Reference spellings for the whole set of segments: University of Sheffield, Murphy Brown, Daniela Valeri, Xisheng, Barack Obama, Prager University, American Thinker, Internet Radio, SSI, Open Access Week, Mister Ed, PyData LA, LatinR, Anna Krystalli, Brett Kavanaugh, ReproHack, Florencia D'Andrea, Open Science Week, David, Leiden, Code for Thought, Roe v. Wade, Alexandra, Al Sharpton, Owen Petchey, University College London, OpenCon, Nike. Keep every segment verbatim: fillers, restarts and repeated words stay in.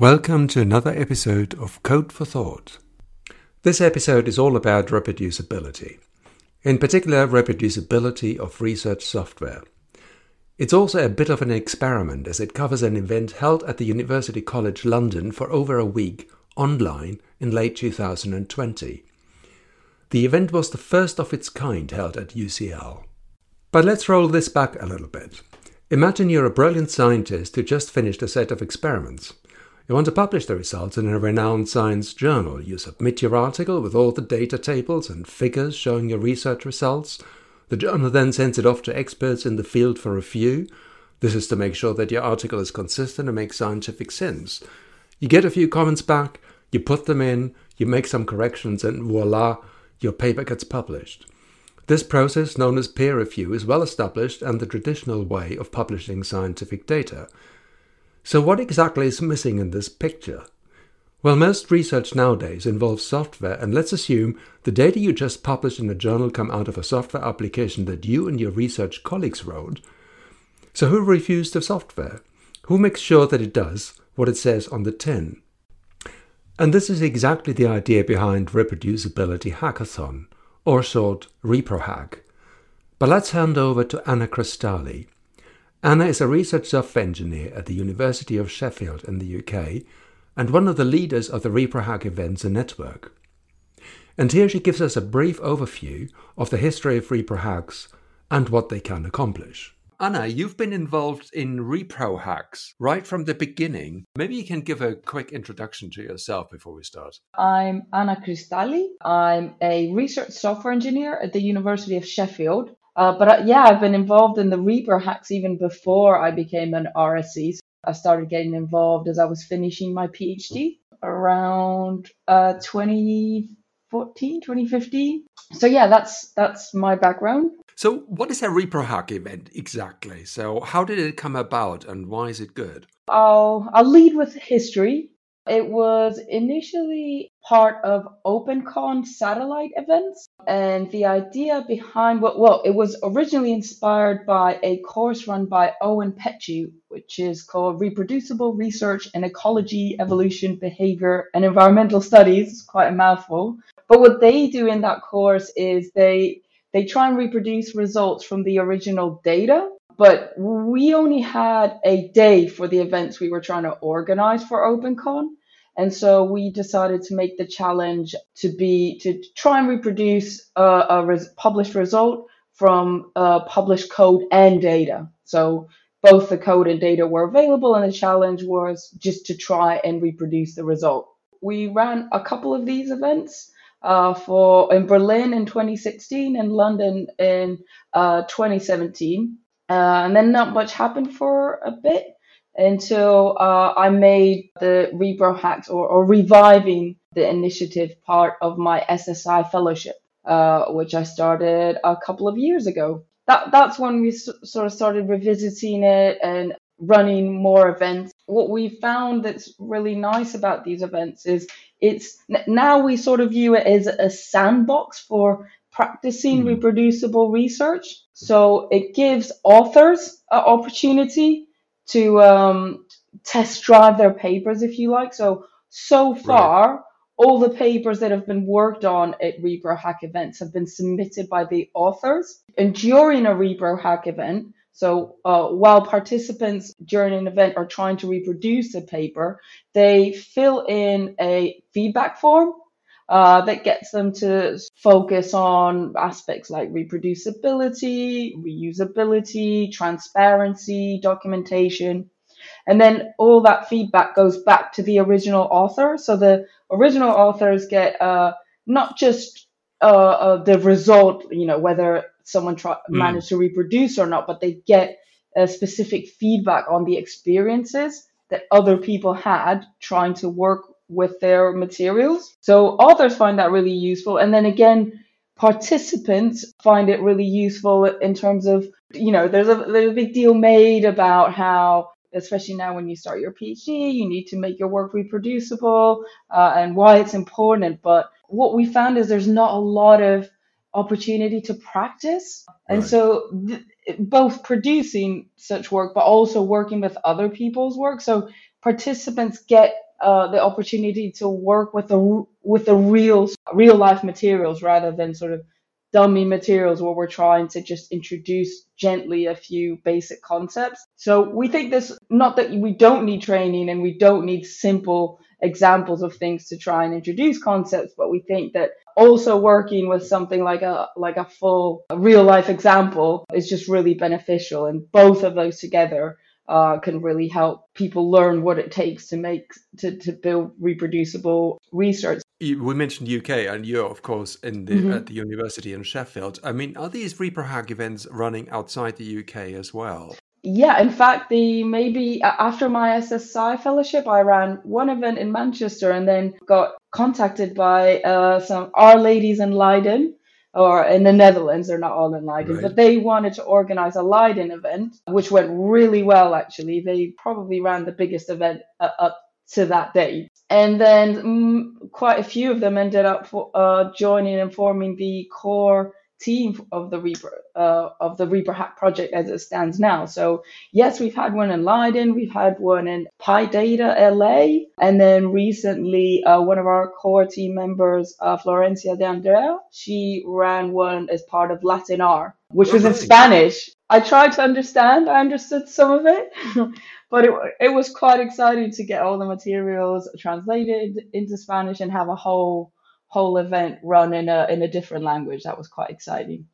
Welcome to another episode of Code for Thought. This episode is all about reproducibility, in particular reproducibility of research software. It's also a bit of an experiment as it covers an event held at the University College London for over a week online in late two thousand twenty. The event was the first of its kind held at U C L. But let's roll this back a little bit. Imagine you're a brilliant scientist who just finished a set of experiments. You want to publish the results in a renowned science journal. You submit your article with all the data tables and figures showing your research results. The journal then sends it off to experts in the field for review. This is to make sure that your article is consistent and makes scientific sense. You get a few comments back, you put them in, you make some corrections, and voila, your paper gets published. This process, known as peer review, is well established and the traditional way of publishing scientific data. So what exactly is missing in this picture? Well, most research nowadays involves software, and let's assume the data you just published in a journal come out of a software application that you and your research colleagues wrote. So who reviews the software? Who makes sure that it does what it says on the tin? And this is exactly the idea behind Reproducibility Hackathon, or short, ReproHack. But let's hand over to Anna Krystalli. Anna is a research software engineer at the University of Sheffield in the U K and one of the leaders of the ReproHack events and network. And here she gives us a brief overview of the history of ReproHacks and what they can accomplish. Anna, you've been involved in ReproHacks right from the beginning. Maybe you can give a quick introduction to yourself before we start. I'm Anna Krystalli. I'm a research software engineer at the University of Sheffield. Uh, but uh, yeah, I've been involved in the ReproHacks even before I became an R S C. So I started getting involved as I was finishing my PhD around uh, twenty fourteen, twenty fifteen. So yeah, that's that's my background. So what is a ReproHack event exactly? So how did it come about and why is it good? I'll, I'll lead with history. It was initially part of OpenCon satellite events. And the idea behind, well, well, it was originally inspired by a course run by Owen Petchey, which is called Reproducible Research in Ecology, Evolution, Behavior, and Environmental Studies. It's quite a mouthful. But what they do in that course is they they try and reproduce results from the original data. But we only had a day for the events we were trying to organize for OpenCon. And so we decided to make the challenge to be to try and reproduce uh, a res- published result from uh, published code and data. So both the code and data were available, and the challenge was just to try and reproduce the result. We ran a couple of these events uh, for in Berlin in twenty sixteen and London in uh, twenty seventeen. Uh, and then not much happened for a bit, until uh, I made the ReproHacks or, or reviving the initiative part of my S S I fellowship, uh, which I started a couple of years ago. That That's when we so, sort of started revisiting it and running more events. What we found that's really nice about these events is it's now we sort of view it as a sandbox for practicing mm. reproducible research. So it gives authors an opportunity to um, test drive their papers, if you like. So, so far, right. all the papers that have been worked on at ReproHack events have been submitted by the authors. And during a ReproHack event, so uh, while participants during an event are trying to reproduce a paper, they fill in a feedback form uh, that gets them to focus on aspects like reproducibility, reusability, transparency, documentation. And then all that feedback goes back to the original author. So the original authors get uh, not just uh, uh, the result, you know, whether someone try- mm. managed to reproduce or not, but they get uh, specific feedback on the experiences that other people had trying to work with their materials. So authors find that really useful. And then again, participants find it really useful in terms of, you know, there's a, there's a big deal made about how, especially now when you start your PhD, you need to make your work reproducible uh, and why it's important. But what we found is there's not a lot of opportunity to practice. And right. so th- both producing such work, but also working with other people's work. So participants get uh, the opportunity to work with the with the real real life materials rather than sort of dummy materials where we're trying to just introduce gently a few basic concepts. So we think this, not that we don't need training and we don't need simple examples of things to try and introduce concepts, but we think that also working with something like a like a full real life example is just really beneficial, and both of those together uh, can really help people learn what it takes to make to, to build reproducible research. We mentioned U K, and you're, of course, in the, mm-hmm. at the University in Sheffield. I mean, are these ReproHack events running outside the U K as well? Yeah, in fact, the maybe after my S S I fellowship, I ran one event in Manchester and then got contacted by uh, some Our Ladies in Leiden, or in the Netherlands. They're not all in Leiden, right. But they wanted to organize a Leiden event, which went really well, actually. They probably ran the biggest event uh, up to that day. And then um, quite a few of them ended up for, uh, joining and forming the core team of the Repro uh, of the ReproHack project as it stands now. So yes, we've had one in Leiden, we've had one in PyData L A, and then recently uh, one of our core team members, uh, Florencia D'Andrea, she ran one as part of LatinR, which was in Spanish. I tried to understand. I understood some of it. But it, it was quite exciting to get all the materials translated into Spanish and have a whole whole event run in a in a different language. That was quite exciting.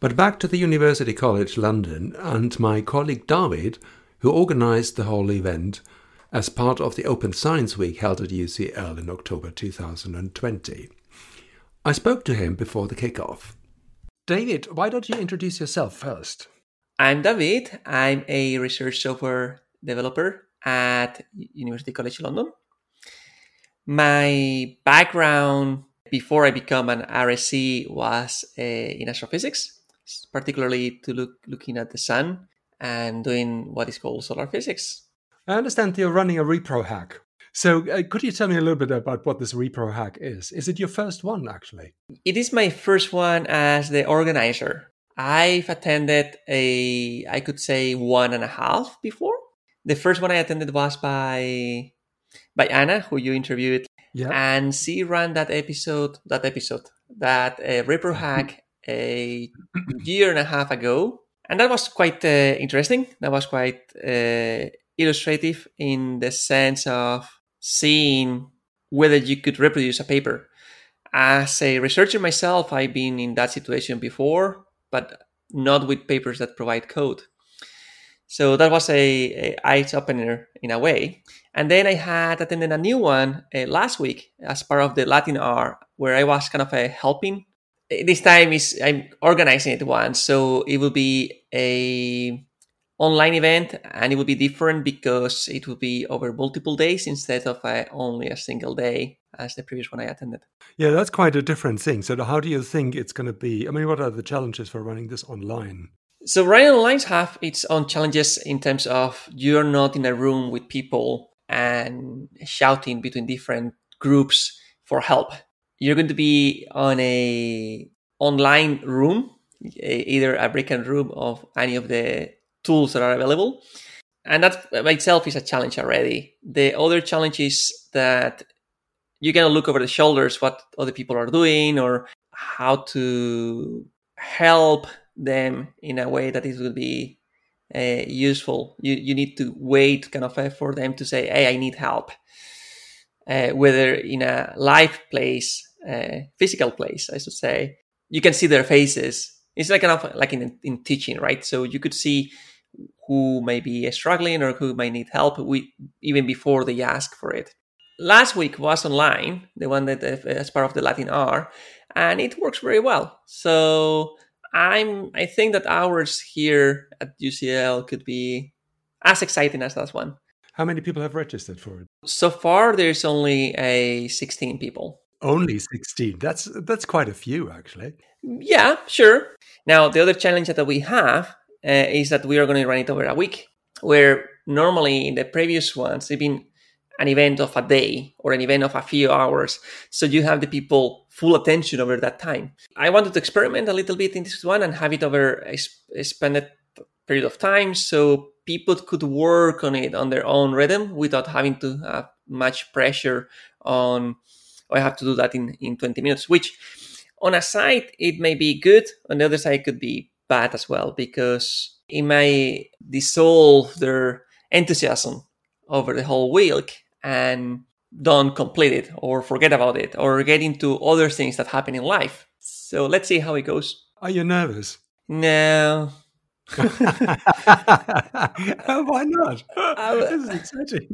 But back to the University College London and my colleague David, who organised the whole event as part of the Open Science Week held at U C L in October two thousand twenty. I spoke to him before the kickoff. David, why don't you introduce yourself first? I'm David. I'm a research software developer at University College London. My background before I become an R S C was uh, in astrophysics, particularly to look looking at the sun and doing what is called solar physics. I understand you're running a ReproHack. So uh, could you tell me a little bit about what this ReproHack is? Is it your first one, actually? It is my first one as the organizer. I've attended a, I could say one and a half before. The first one I attended was by by Anna, who you interviewed, yeah. And she ran that episode, that episode, that uh, ReproHack a year and a half ago, and that was quite uh, interesting. That was quite uh, illustrative in the sense of seeing whether you could reproduce a paper. As a researcher myself, I've been in that situation before, but not with papers that provide code. So that was a, a eye-opener in a way. And then I had attended a new one uh, last week as part of the LatinR, where I was kind of a helping. This time is I'm organizing it once, so it will be a online event, and it will be different because it will be over multiple days instead of uh, only a single day as the previous one I attended. Yeah, that's quite a different thing. So how do you think it's going to be? I mean, what are the challenges for running this online? So running online have its own challenges in terms of you're not in a room with people and shouting between different groups for help. You're going to be on a online room, either a breakout room of any of the tools that are available. And that by itself is a challenge already. The other challenge is that you cannot look over the shoulders what other people are doing or how to help them in a way that it will be uh, useful. You you need to wait kind of for them to say, hey, I need help. Uh, whether in a live place, uh, physical place, I should say, you can see their faces. It's like kind of like in, in teaching, right? So you could see who may be struggling or who may need help with, even before they ask for it. Last week was online, the one that uh, as part of the LatinR, and it works very well. So I'm I think that ours here at U C L could be as exciting as that one. How many people have registered for it? So far, there's only a sixteen people. Only sixteen. That's that's quite a few, actually. Yeah, sure. Now, the other challenge that we have uh, is that we are going to run it over a week, where normally in the previous ones, it's been an event of a day or an event of a few hours. So you have the people full attention over that time. I wanted to experiment a little bit in this one and have it over a expanded period of time so people could work on it on their own rhythm without having to have much pressure on, oh, I have to do that in, in twenty minutes, which on a side, it may be good. On the other side, it could be bad as well, because it may dissolve their enthusiasm over the whole week and don't complete it or forget about it or get into other things that happen in life. So let's see how it goes. Are you nervous? No. Why not? I,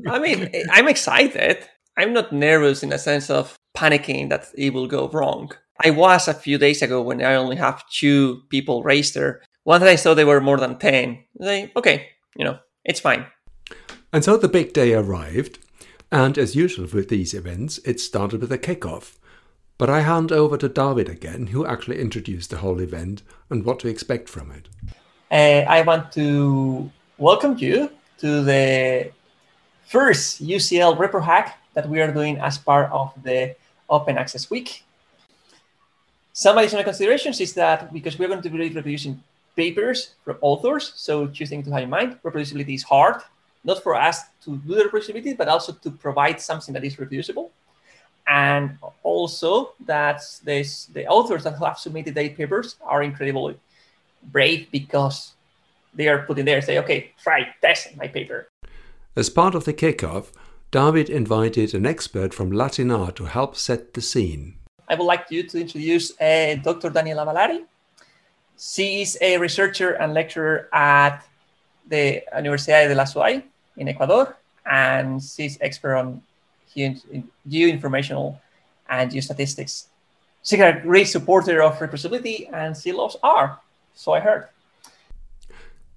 I mean, I'm excited. I'm not nervous in a sense of panicking that it will go wrong. I was a few days ago when I only have two people register. Once I saw they were more than ten, like, okay, you know, it's fine. And so the big day arrived. And as usual with these events, it started with a kickoff. But I hand over to David again, who actually introduced the whole event and what to expect from it. Uh, I want to welcome you to the first U C L ReproHack that we are doing as part of the Open Access Week. Some additional considerations is that because we're going to be reproducing papers from authors, so two things to have in mind. Reproducibility is hard, not for us to do the reproducibility, but also to provide something that is reproducible. And also that this, the authors that have submitted their papers are incredibly brave, because they are put in there and say, okay, try, test my paper. As part of the kickoff, David invited an expert from LatinR to help set the scene. I would like you to introduce uh, Doctor Daniela Valeri. She is a researcher and lecturer at the Universidad de la S U A I in Ecuador, and she's expert on geoinformational and geostatistics. She's a great supporter of reproducibility, and she loves R. So I heard.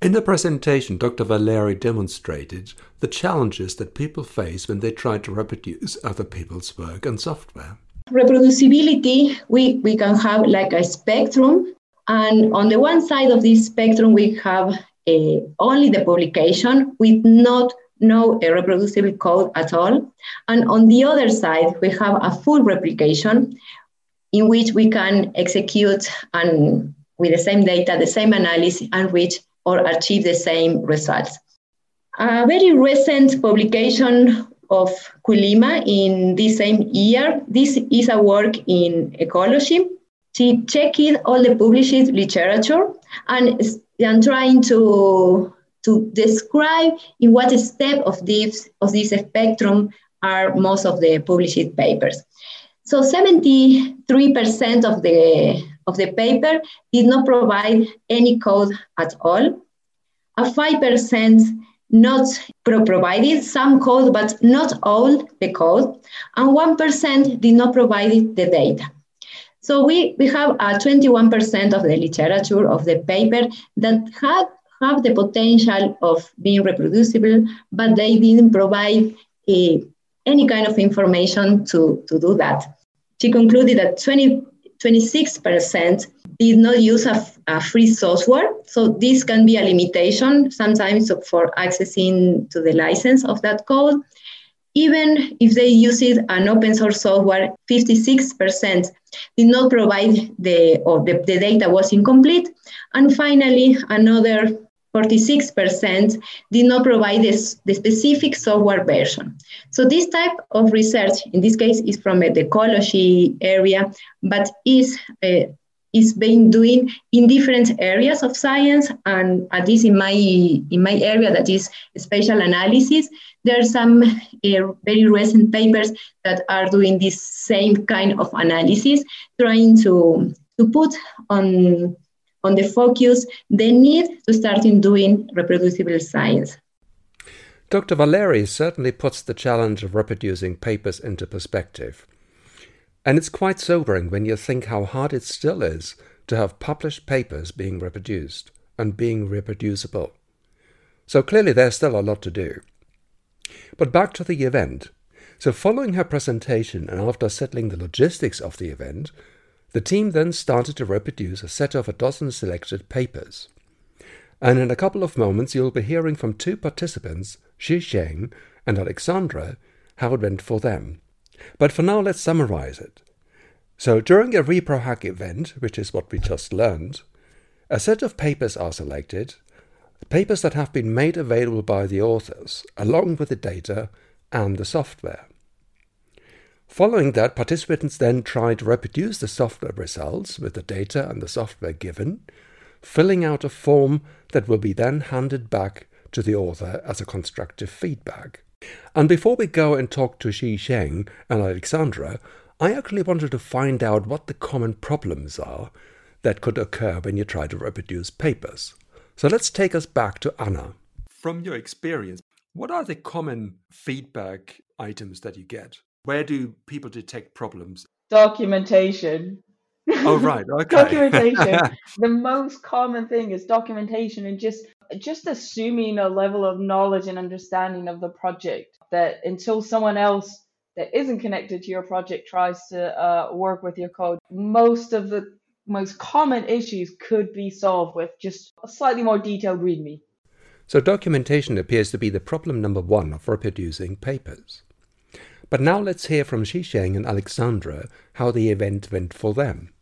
In the presentation, Doctor Valeri demonstrated the challenges that people face when they try to reproduce other people's work and software. Reproducibility, we, we can have like a spectrum. And on the one side of this spectrum, we have a, only the publication with not no a reproducible code at all. And on the other side, we have a full replication in which we can execute and with the same data, the same analysis, and reach or achieve the same results. A very recent publication of Kulima in this same year, this is a work in ecology. She checked all the published literature and, and trying to, to describe in what step of this, of this spectrum are most of the published papers. So seventy-three percent of the of the paper did not provide any code at all. A five percent not provided some code, but not all the code. And one percent did not provide the data. So we, we have a twenty-one percent of the literature of the paper that had, have the potential of being reproducible, but they didn't provide a, any kind of information to, to do that. She concluded that twenty-six percent did not use a, a free software. So this can be a limitation sometimes for accessing to the license of that code. Even if they use it an open source software, fifty-six percent did not provide the, or the, the data was incomplete. And finally, another forty-six percent did not provide this, the specific software version. So this type of research, in this case, is from the ecology area, but is, uh, is being done in different areas of science. And at least in my, in my area, that is spatial analysis, there are some uh, very recent papers that are doing this same kind of analysis, trying to, to put on on the focus, the need to start in doing reproducible science. Doctor Valeri certainly puts the challenge of reproducing papers into perspective. And it's quite sobering when you think how hard it still is to have published papers being reproduced and being reproducible. So clearly there's still a lot to do. But back to the event. So following her presentation and after settling the logistics of the event, the team then started to reproduce a set of a dozen selected papers. And in a couple of moments you'll be hearing from two participants, Xisheng and Alexandra, how it went for them. But for now let's summarize it. So during a ReproHack event, which is what we just learned, a set of papers are selected, papers that have been made available by the authors, along with the data and the software. Following that, participants then tried to reproduce the software results with the data and the software given, filling out a form that will be then handed back to the author as a constructive feedback. And before we go and talk to Xisheng and Alexandra, I actually wanted to find out what the common problems are that could occur when you try to reproduce papers. So let's take us back to Anna. From your experience, what are the common feedback items that you get? Where do people detect problems? Documentation. Oh, right. Okay. Documentation. The most common thing is documentation and just just assuming a level of knowledge and understanding of the project that until someone else that isn't connected to your project tries to uh, work with your code, most of the most common issues could be solved with just a slightly more detailed README. So documentation appears to be the problem number one of reproducing papers. But now let's hear from Xisheng and Alexandra how the event went for them.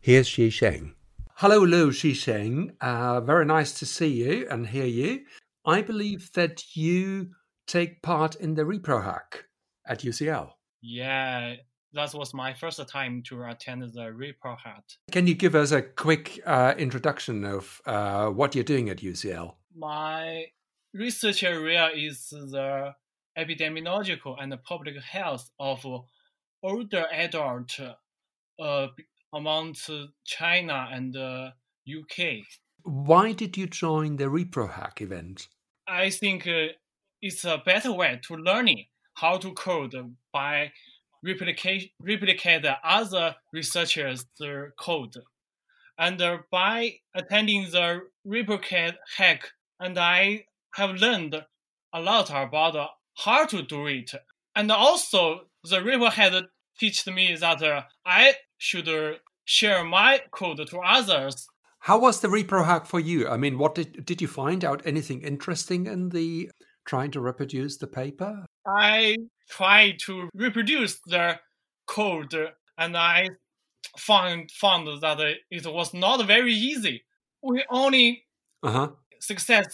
Here's Xisheng. Hello, Lou Xisheng. Uh, very nice to see you and hear you. I believe that you take part in the ReproHack at U C L. Yeah, that was my first time to attend the ReproHack. Can you give us a quick uh, introduction of uh, what you're doing at U C L? My research area is the epidemiological and public health of older adults uh, among China and uh, U K. Why did you join the ReproHack event? I think uh, it's a better way to learning how to code by replicate replicate other researchers' code. And uh, by attending the ReproHack, and I have learned a lot about uh, how to do it. And also, the ReproHack teaches me that uh, I should uh, share my code to others. How was the ReproHack for you? I mean, what did, did you find out anything interesting in the trying to reproduce the paper? I tried to reproduce the code, and I found, found that it was not very easy. We only uh-huh. success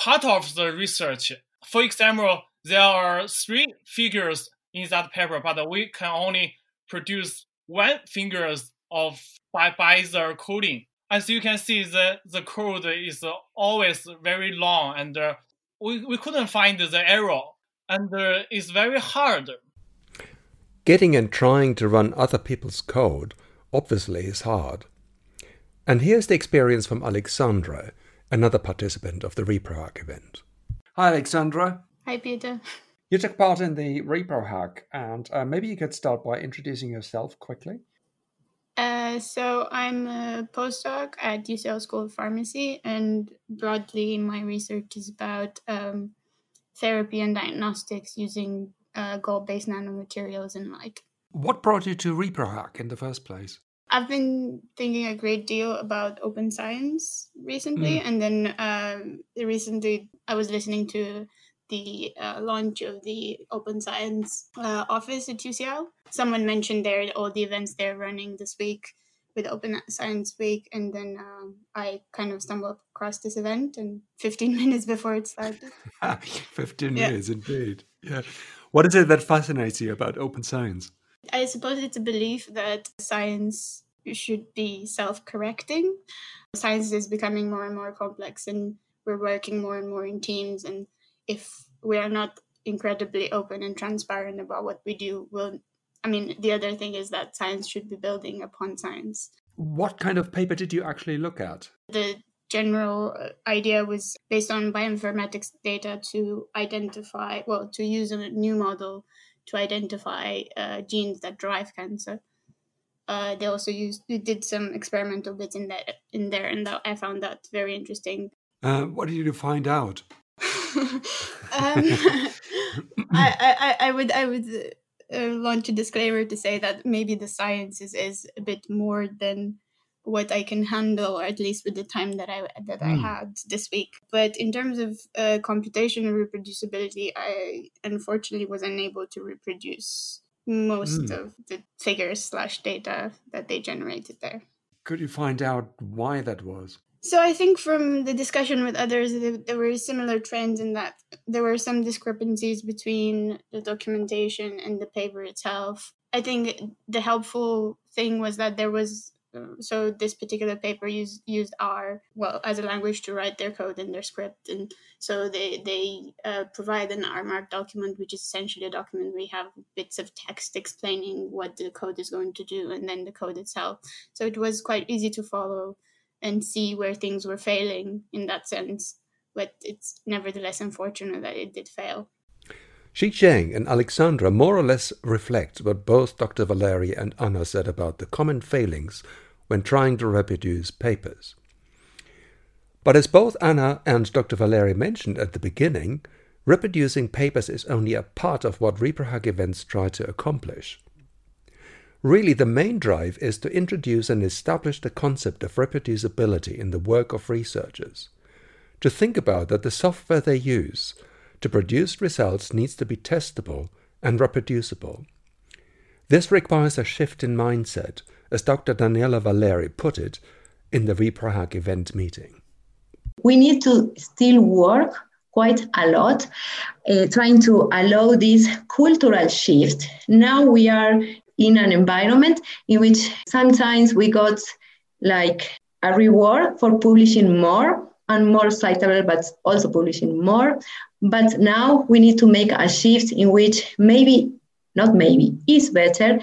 part of the research. For example, there are three figures in that paper, but we can only produce one figure of by, by the coding. As you can see, the, the code is always very long, and uh, we, we couldn't find the error, and uh, it's very hard. Getting and trying to run other people's code obviously is hard. And here's the experience from Alexandra, another participant of the ReproHack event. Hi, Alexandra. Hi, Peter. You took part in the ReproHack, and uh, maybe you could start by introducing yourself quickly. Uh, so I'm a postdoc at U C L School of Pharmacy, and broadly my research is about um, therapy and diagnostics using uh, gold-based nanomaterials and like. What brought you to ReproHack in the first place? I've been thinking a great deal about open science recently, mm. and then uh, recently I was listening to the uh, launch of the Open Science uh, office at U C L. Someone mentioned there all the events they're running this week with Open Science Week, and then um, I kind of stumbled across this event and fifteen minutes before it started. fifteen minutes, yeah. Indeed. Yeah. What is it that fascinates you about open science? I suppose it's a belief that science should be self-correcting. Science is becoming more and more complex, and we're working more and more in teams. And if we are not incredibly open and transparent about what we do, we'll, I mean, the other thing is that science should be building upon science. What kind of paper did you actually look at? The general idea was based on bioinformatics data to identify, well, to use a new model to identify uh, genes that drive cancer. Uh, they also used, we did some experimental bits in that in there, and that, I found that very interesting. Uh, what did you find out? um, I, I, I would I would uh, launch a disclaimer to say that maybe the science is, is a bit more than what I can handle, or at least with the time that I that mm. I had this week. But in terms of uh, computation and reproducibility, I unfortunately was unable to reproduce most mm. of the figures slash data that they generated there. Could you find out why that was? So I think from the discussion with others, there were similar trends in that there were some discrepancies between the documentation and the paper itself. I think the helpful thing was that there was, so this particular paper used used R well as a language to write their code and their script. And so they, they uh, provide an R-marked document, which is essentially a document we have bits of text explaining what the code is going to do and then the code itself. So it was quite easy to follow and see where things were failing in that sense. But it's nevertheless unfortunate that it did fail. Xisheng and Alexandra more or less reflect what both Doctor Valeri and Anna said about the common failings when trying to reproduce papers. But as both Anna and Doctor Valeri mentioned at the beginning, reproducing papers is only a part of what ReproHack events try to accomplish. Really, the main drive is to introduce and establish the concept of reproducibility in the work of researchers. To think about that the software they use to produce results needs to be testable and reproducible. This requires a shift in mindset, as Doctor Daniela Valeri put it in the ReproHack event meeting. We need to still work quite a lot, uh, trying to allow this cultural shift. Now we are in an environment in which sometimes we got like a reward for publishing more and more citable, but also publishing more. But now we need to make a shift in which maybe, not maybe, is better,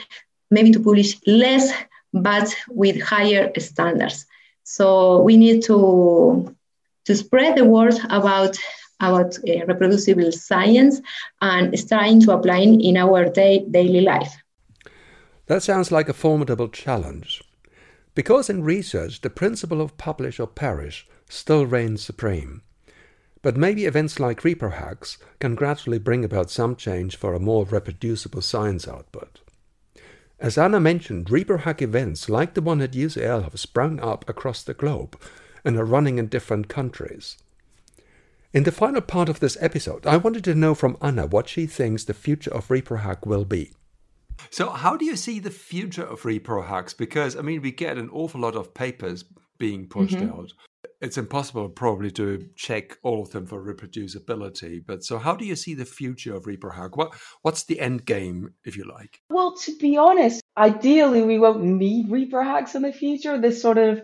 maybe to publish less, but with higher standards. So we need to, to spread the word about about uh, reproducible science and starting to apply it in our day, daily life. That sounds like a formidable challenge, because in research the principle of publish or perish still reigns supreme. But maybe events like ReproHacks can gradually bring about some change for a more reproducible science output. As Anna mentioned, ReproHack events like the one at U C L have sprung up across the globe and are running in different countries. In the final part of this episode, I wanted to know from Anna what she thinks the future of ReproHack will be. So how do you see the future of ReproHacks? Because, I mean, we get an awful lot of papers being pushed mm-hmm. out. It's impossible probably to check all of them for reproducibility. But so how do you see the future of ReproHack? What, what's the end game, if you like? Well, to be honest, ideally, we won't need ReproHacks in the future. This sort of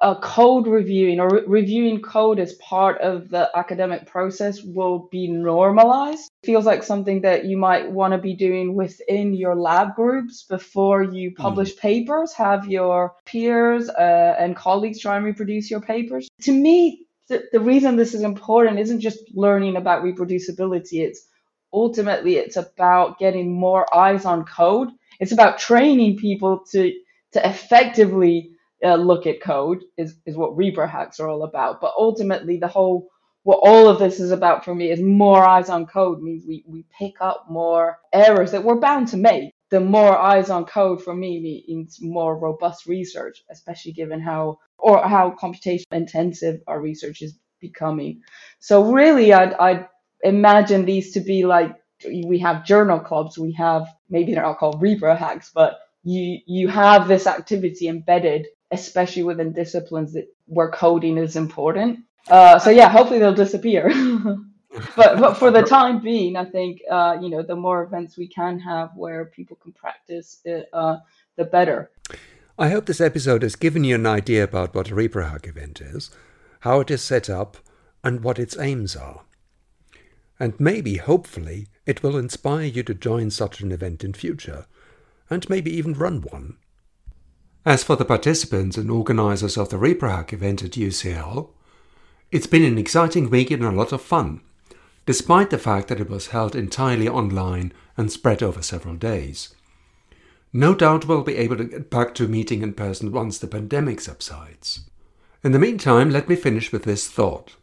uh, code reviewing or re- reviewing code as part of the academic process will be normalized. Feels like something that you might want to be doing within your lab groups before you publish mm. papers, have your peers uh, and colleagues try and reproduce your papers. To me, th- the reason this is important isn't just learning about reproducibility. It's ultimately, it's about getting more eyes on code. It's about training people to, to effectively uh, look at code is, is what ReproHacks are all about. But ultimately, the whole What all of this is about for me is more eyes on code means we, we pick up more errors that we're bound to make. The more eyes on code for me means more robust research, especially given how or how computation intensive our research is becoming. So really, I'd, I'd imagine these to be like we have journal clubs. We have, maybe they're not called ReproHacks, but you you have this activity embedded, especially within disciplines that where coding is important. Uh, so yeah, hopefully they'll disappear. but but for the time being, I think uh, you know the more events we can have where people can practice, it, uh, the better. I hope this episode has given you an idea about what a ReproHack event is, how it is set up, and what its aims are. And maybe, hopefully, it will inspire you to join such an event in future, and maybe even run one. As for the participants and organisers of the ReproHack event at U C L. It's been an exciting week and a lot of fun, despite the fact that it was held entirely online and spread over several days. No doubt we'll be able to get back to meeting in person once the pandemic subsides. In the meantime, let me finish with this thought.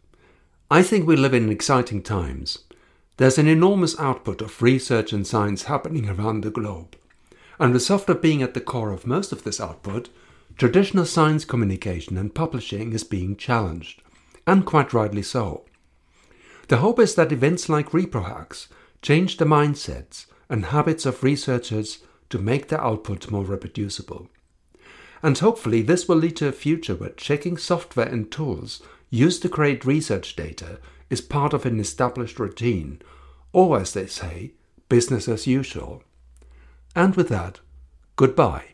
I think we live in exciting times. There's an enormous output of research and science happening around the globe. And with software being at the core of most of this output, traditional science communication and publishing is being challenged. And quite rightly so. The hope is that events like ReproHacks change the mindsets and habits of researchers to make their output more reproducible. And hopefully this will lead to a future where checking software and tools used to create research data is part of an established routine, or as they say, business as usual. And with that, goodbye.